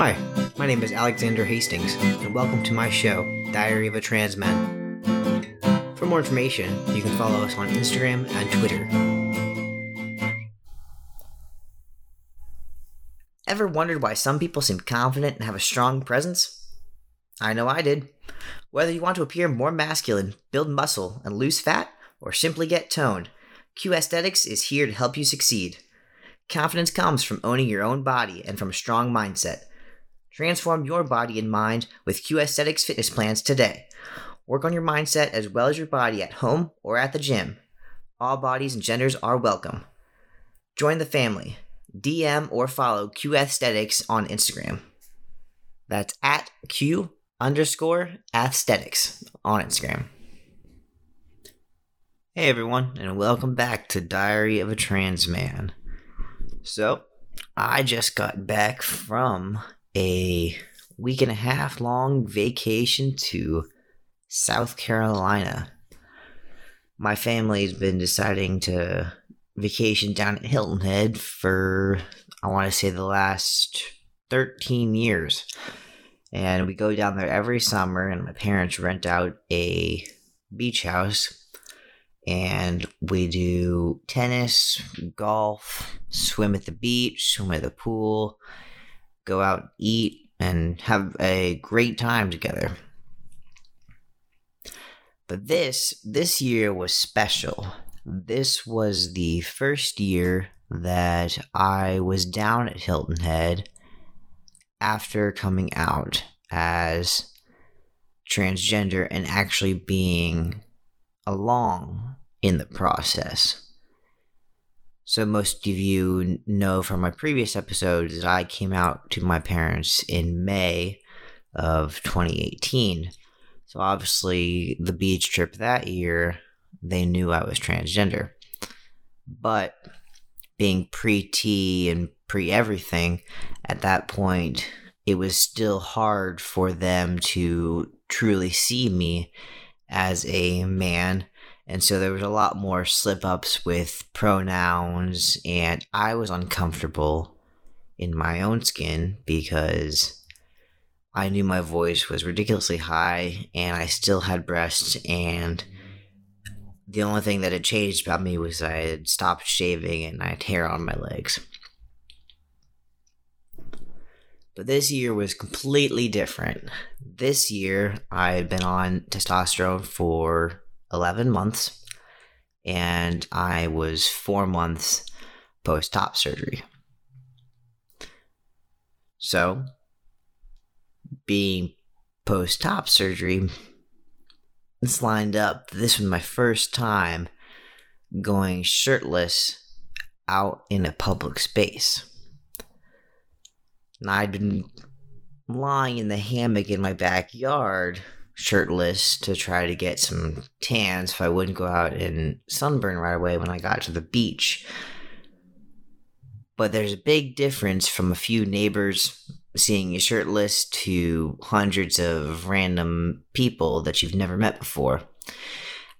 Hi, my name is Alexander Hastings, and welcome to my show, Diary of a Transman. For more information, you can follow us on Instagram and Twitter. Ever wondered why some people seem confident and have a strong presence? I know I did. Whether you want to appear more masculine, build muscle, and lose fat, or simply get toned, Q Aesthetics is here to help you succeed. Confidence comes from owning your own body and from a strong mindset. Transform your body and mind with Q Aesthetics fitness plans today. Work on your mindset as well as your body at home or at the gym. All bodies and genders are welcome. Join the family. DM or follow Q Aesthetics on Instagram. That's at Q_aesthetics on Instagram. Hey everyone, and welcome back to Diary of a Transman. So, I just got back from a week and a half long vacation to South Carolina. My family's been deciding to vacation down at Hilton Head for, I want to say, the last 13 years. And we go down there every summer, and my parents rent out a beach house. And we do tennis, golf, swim at the beach, swim at the pool, go out, eat, and have a great time together. But this year was special. This was the first year that I was down at Hilton Head after coming out as transgender and actually being along in the process. So most of you know from my previous episodes that I came out to my parents in May of 2018. So obviously the beach trip that year, they knew I was transgender. But being pre-T and pre-everything, at that point, it was still hard for them to truly see me as a man. And so there was a lot more slip-ups with pronouns, and I was uncomfortable in my own skin because I knew my voice was ridiculously high, and I still had breasts, and the only thing that had changed about me was I had stopped shaving and I had hair on my legs. But this year was completely different. This year, I had been on testosterone for 11 months, and I was 4 months post-top surgery. So, being post-top surgery, this lined up. This was my first time going shirtless out in a public space. And I'd been lying in the hammock in my backyard shirtless to try to get some tans so I wouldn't go out and sunburn right away when I got to the beach. But there's a big difference from a few neighbors seeing you shirtless to hundreds of random people that you've never met before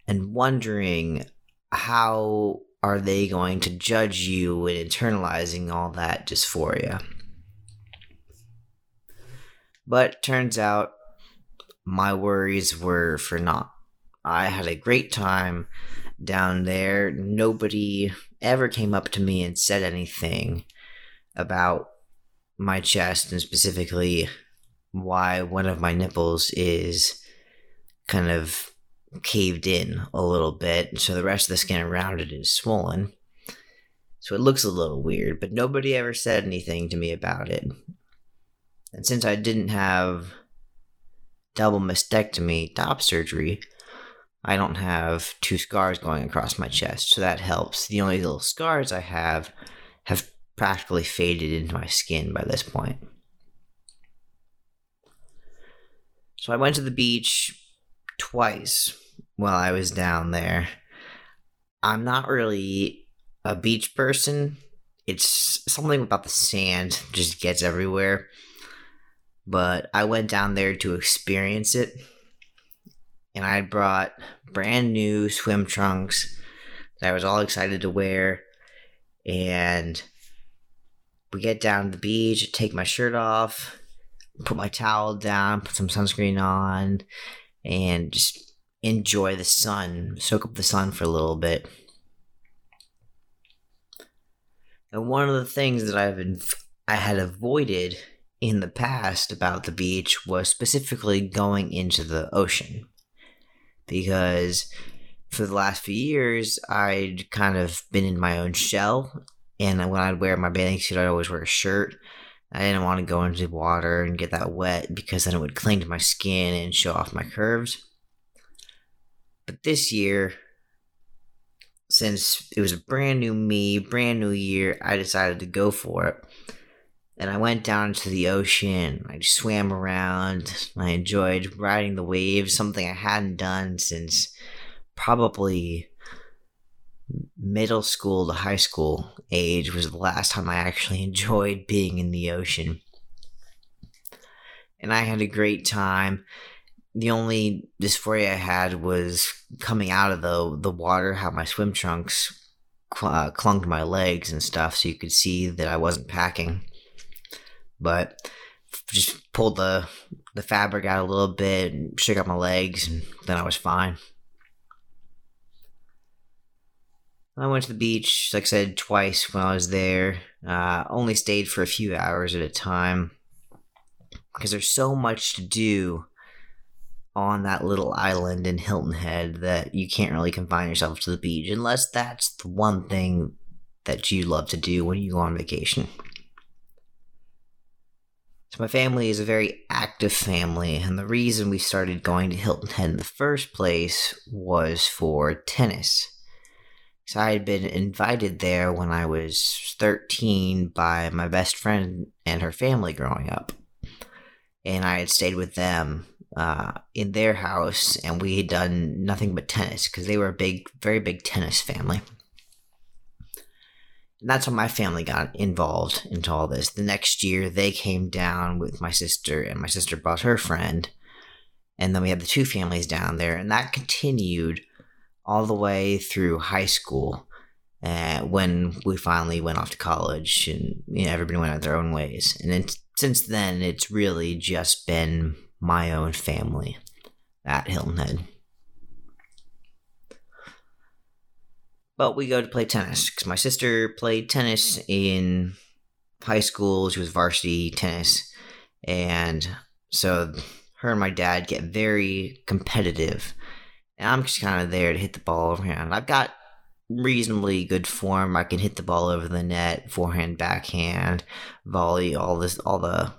and wondering how are they going to judge you and internalizing all that dysphoria. But turns out my worries were for naught. I had a great time down there. Nobody ever came up to me and said anything about my chest and specifically why one of my nipples is kind of caved in a little bit. So the rest of the skin around it is swollen. So it looks a little weird, but nobody ever said anything to me about it. And since I didn't have double mastectomy top surgery, I don't have two scars going across my chest, so that helps. The only little scars I have practically faded into my skin by this point. So I went to the beach twice while I was down there. I'm not really a beach person. It's something about the sand just gets everywhere. But I went down there to experience it, and I brought brand new swim trunks that I was all excited to wear, and we get down to the beach, take my shirt off, put my towel down, put some sunscreen on, and just enjoy the sun, soak up the sun for a little bit. And one of the things that I had avoided in the past about the beach was specifically going into the ocean, because for the last few years I'd kind of been in my own shell, and when I'd wear my bathing suit, I'd always wear a shirt. I didn't want to go into the water and get that wet, because then it would cling to my skin and show off my curves. But this year, since it was a brand new me, brand new year, I decided to go for it. And I went down to the ocean. I just swam around. I enjoyed riding the waves, something I hadn't done since probably middle school to high school age was the last time I actually enjoyed being in the ocean. And I had a great time. The only dysphoria I had was coming out of the water, how my swim trunks clung to my legs and stuff, so you could see that I wasn't packing. But just pulled the fabric out a little bit and shook out my legs, and then I was fine. I went to the beach, like I said, twice when I was there. Only stayed for a few hours at a time, because there's so much to do on that little island in Hilton Head that you can't really confine yourself to the beach, unless that's the one thing that you love to do when you go on vacation. So my family is a very active family, and the reason we started going to Hilton Head in the first place was for tennis. So I had been invited there when I was 13 by my best friend and her family growing up. And I had stayed with them in their house, and we had done nothing but tennis, because they were a big, very big tennis family. And that's when my family got involved into all this. The next year, they came down with my sister, and my sister brought her friend. And then we had the two families down there, and that continued all the way through high school, when we finally went off to college, and everybody went out their own ways. And then, since then, it's really just been my own family at Hilton Head. But we go to play tennis, because my sister played tennis in high school. She was varsity tennis, and so her and my dad get very competitive. And I'm just kind of there to hit the ball overhand. I've got reasonably good form. I can hit the ball over the net, forehand, backhand, volley, all the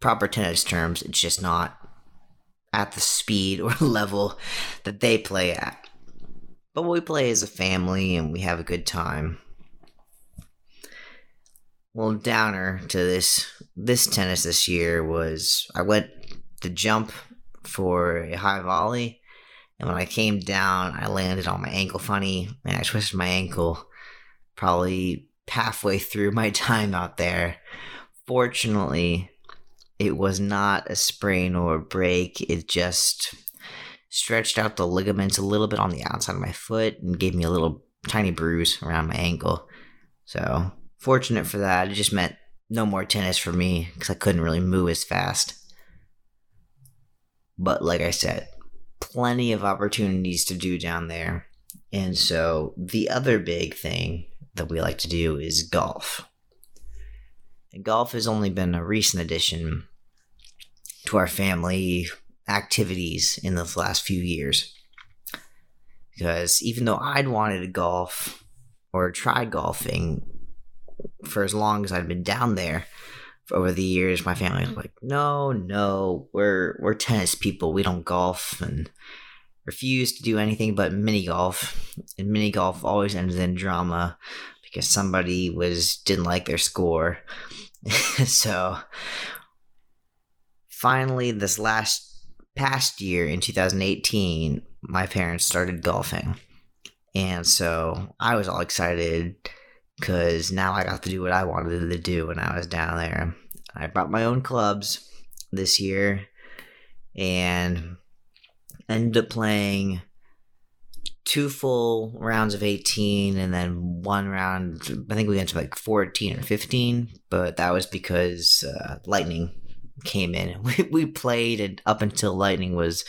proper tennis terms. It's just not at the speed or level that they play at. But we play as a family, and we have a good time. Well, downer to this tennis this year was I went to jump for a high volley. And when I came down, I landed on my ankle funny, and I twisted my ankle probably halfway through my time out there. Fortunately, it was not a sprain or a break. It just stretched out the ligaments a little bit on the outside of my foot and gave me a little tiny bruise around my ankle. So, fortunate for that. It just meant no more tennis for me, because I couldn't really move as fast. But like I said, plenty of opportunities to do down there. And so the other big thing that we like to do is golf. And golf has only been a recent addition to our family activities in the last few years. Because even though I'd wanted to golf or try golfing for as long as I'd been down there, over the years, my family was like, no, we're tennis people. We don't golf, and refuse to do anything but mini golf. And mini golf always ends in drama, because somebody didn't like their score. So finally, this past year in 2018, my parents started golfing. And so I was all excited, because now I got to do what I wanted to do when I was down there. I brought my own clubs this year, and ended up playing 2 full rounds of 18, and then one round, I think we went to like 14 or 15, but that was because lightning came in. We played and up until lightning was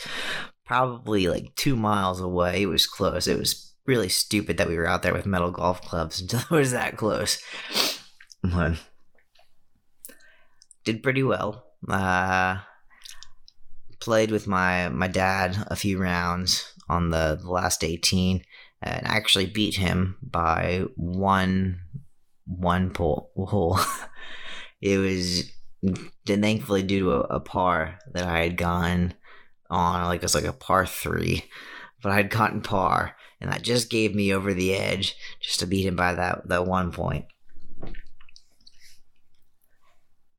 probably like 2 miles away. It was close. It was really stupid that we were out there with metal golf clubs until it was that close. But did pretty well. Played with my dad a few rounds on the last 18 and actually beat him by one hole. It was thankfully due to a par that I had gone on, like it was like a par 3, but I had gotten par, and that just gave me over the edge just to beat him by that 1 point.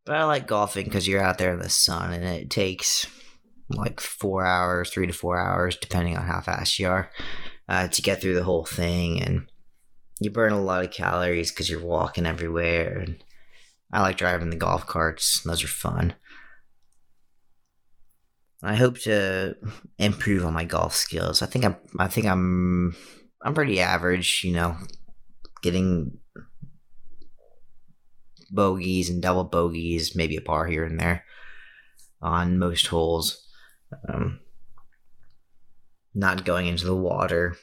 But I like golfing because you're out there in the sun, and it takes like 4 hours, 3 to 4 hours, depending on how fast you are, to get through the whole thing. And you burn a lot of calories because you're walking everywhere. And I like driving the golf carts. Those are fun. I hope to improve on my golf skills. I think I'm pretty average, you know, getting bogeys and double bogeys, maybe a par here and there on most holes. Not going into the water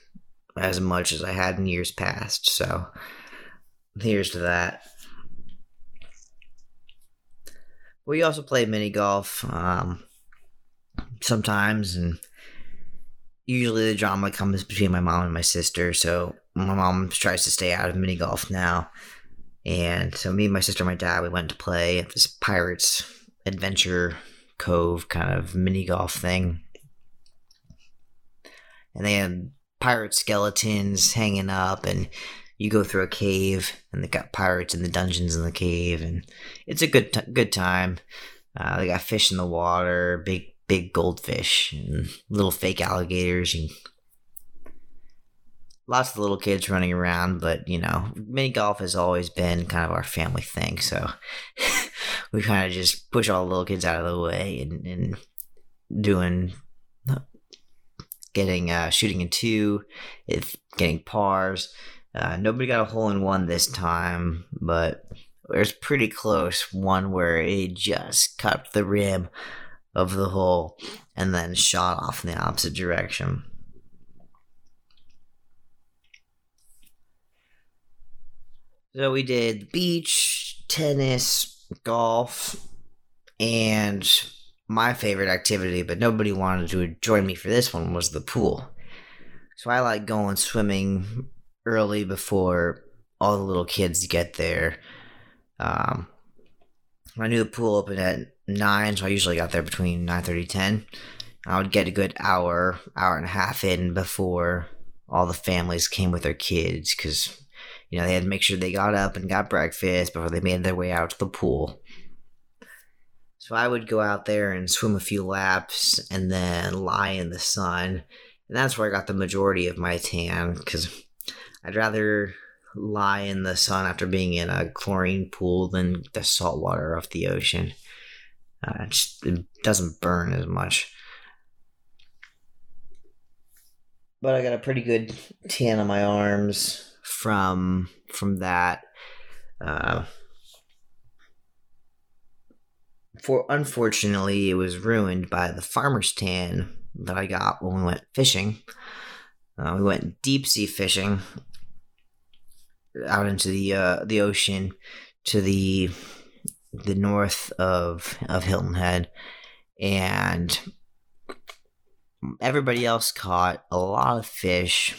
as much as I had in years past, so here's to that. We also play mini golf sometimes, and usually the drama comes between my mom and my sister, so my mom tries to stay out of mini golf now. And so me, my sister, and my dad, we went to play at this Pirates Adventure Cove kind of mini golf thing. And they had pirate skeletons hanging up, and you go through a cave, and they got pirates in the dungeons in the cave, and it's a good time. They got fish in the water, big goldfish, and little fake alligators, and lots of little kids running around, but, you know, mini golf has always been kind of our family thing, so we kind of just push all the little kids out of the way and shooting in two, getting pars. Nobody got a hole in one this time, but it was pretty close. One where it just cut the rim of the hole and then shot off in the opposite direction. So we did beach, tennis, golf, and my favorite activity, but nobody wanted to join me for this one, was the pool. So I like going swimming early before all the little kids get there. I knew the pool opened at 9, so I usually got there between 9:30 and 10. I would get a good hour and a half in before all the families came with their kids, because you know, they had to make sure they got up and got breakfast before they made their way out to the pool. So I would go out there and swim a few laps and then lie in the sun. And that's where I got the majority of my tan, because I'd rather lie in the sun after being in a chlorine pool than the salt water of the ocean. It doesn't burn as much. But I got a pretty good tan on my arms from that. Unfortunately, it was ruined by the farmer's tan that I got when we went fishing. We went deep sea fishing out into the ocean to the north of Hilton Head, and everybody else caught a lot of fish,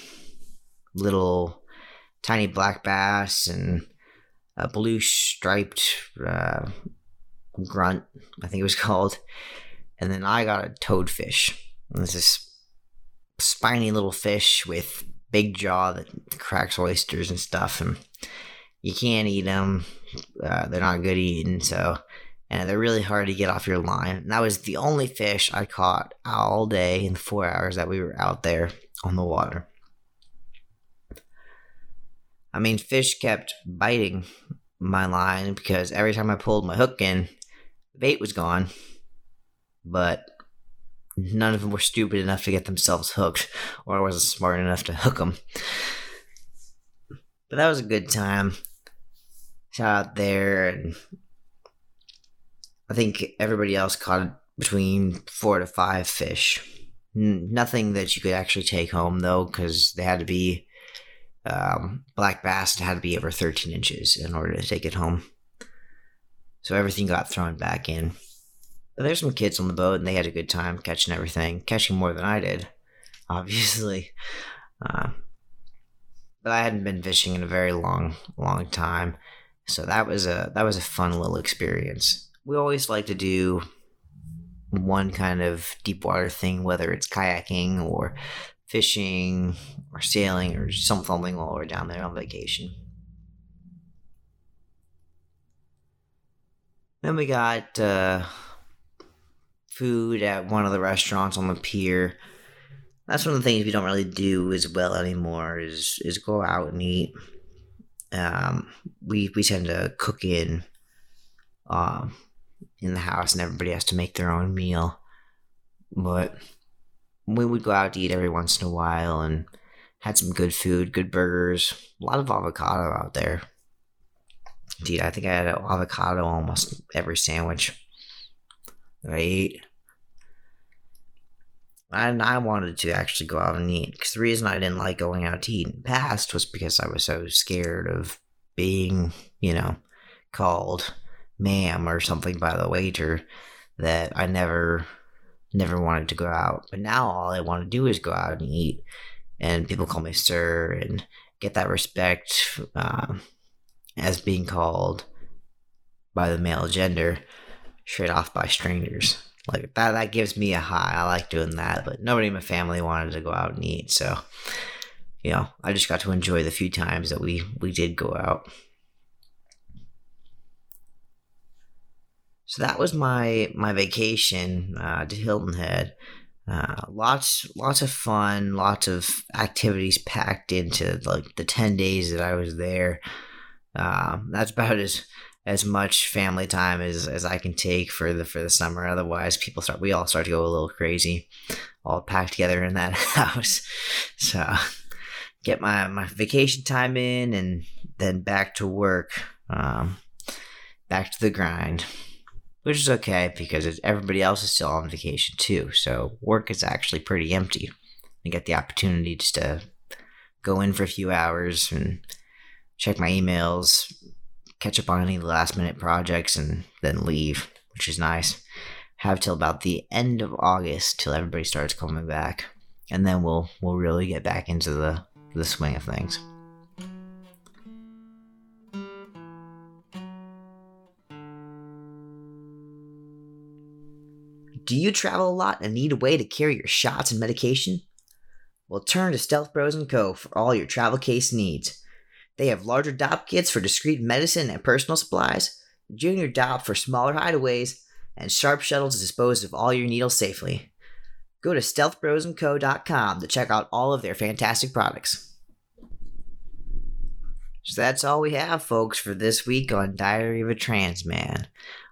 little tiny black bass and a blue striped grunt, I think it was called. And then I got a toadfish. And it's this spiny little fish with big jaw that cracks oysters and stuff. And you can't eat them. They're not good eating. And they're really hard to get off your line. And that was the only fish I caught all day in the 4 hours that we were out there on the water. I mean, fish kept biting my line because every time I pulled my hook in, the bait was gone. But none of them were stupid enough to get themselves hooked, or I wasn't smart enough to hook them. But that was a good time. Shot out there, and I think everybody else caught between 4 to 5 fish. Nothing that you could actually take home, though, because they had to be black bass had to be over 13 inches in order to take it home. So everything got thrown back in. But there's some kids on the boat, and they had a good time catching everything. Catching more than I did, obviously. But I hadn't been fishing in a very long time. So that was a fun little experience. We always like to do one kind of deep water thing, whether it's kayaking or fishing or sailing or something while we're down there on vacation. Then we got food at one of the restaurants on the pier. That's one of the things we don't really do as well anymore is go out and eat. We tend to cook in the house, and everybody has to make their own meal. But we would go out to eat every once in a while and had some good food, good burgers, a lot of avocado out there. Dude, I think I had an avocado almost every sandwich that I ate. And I wanted to actually go out and eat, because the reason I didn't like going out to eat in the past was because I was so scared of being, called ma'am or something by the waiter, that I never wanted to go out. But now all I want to do is go out and eat, and people call me sir and get that respect as being called by the male gender straight off by strangers. Like that gives me a high. I like doing that, but nobody in my family wanted to go out and eat, so I just got to enjoy the few times that we did go out. So that was my vacation to Hilton Head. Lots of fun, lots of activities packed into like the 10 days that I was there. That's about as much family time as I can take for the summer. Otherwise, we all start to go a little crazy, all packed together in that house. So get my vacation time in, and then back to work, back to the grind. Which is okay, because everybody else is still on vacation too, so work is actually pretty empty. I get the opportunity just to go in for a few hours and check my emails, catch up on any last minute projects, and then leave, which is nice. Have till about the end of August till everybody starts coming back, and then we'll really get back into the swing of things. Do you travel a lot and need a way to carry your shots and medication? Well, turn to Stealth Bros and Co. for all your travel case needs. They have larger DOP kits for discreet medicine and personal supplies, junior DOP for smaller hideaways, and sharp shuttles to dispose of all your needles safely. Go to stealthbrosandco.com to check out all of their fantastic products. So that's all we have, folks, for this week on Diary of a Transman.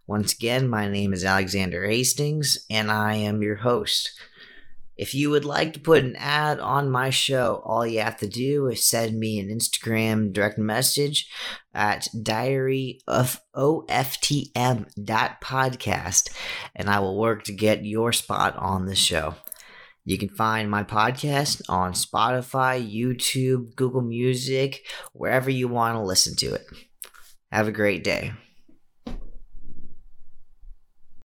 Once again, my name is Alexander Hastings, and I am your host. If you would like to put an ad on my show, all you have to do is send me an Instagram direct message at diaryofoftm.podcast, and I will work to get your spot on the show. You can find my podcast on Spotify, YouTube, Google Music, wherever you want to listen to it. Have a great day.